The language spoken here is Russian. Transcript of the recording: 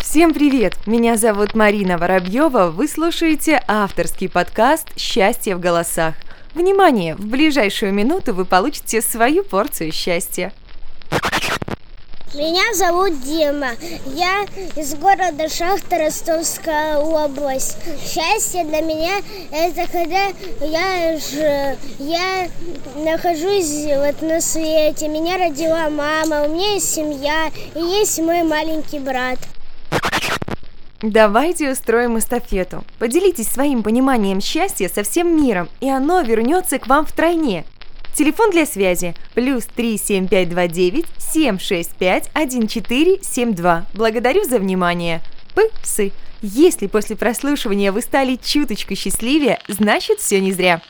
Всем привет! Меня зовут Марина Воробьева. Вы слушаете авторский подкаст «Счастье в голосах». Внимание! В ближайшую минуту вы получите свою порцию счастья. Меня зовут Дима. Я из города Шахты, Ростовская область. Счастье для меня – это когда я нахожусь вот на свете. Меня родила мама, у меня есть семья и есть мой маленький брат. Давайте устроим эстафету. Поделитесь своим пониманием счастья со всем миром, и оно вернется к вам втройне. Телефон для связи +3 7529 765 1472. Благодарю за внимание. Псы. Если после прослушивания вы стали чуточку счастливее, значит, все не зря.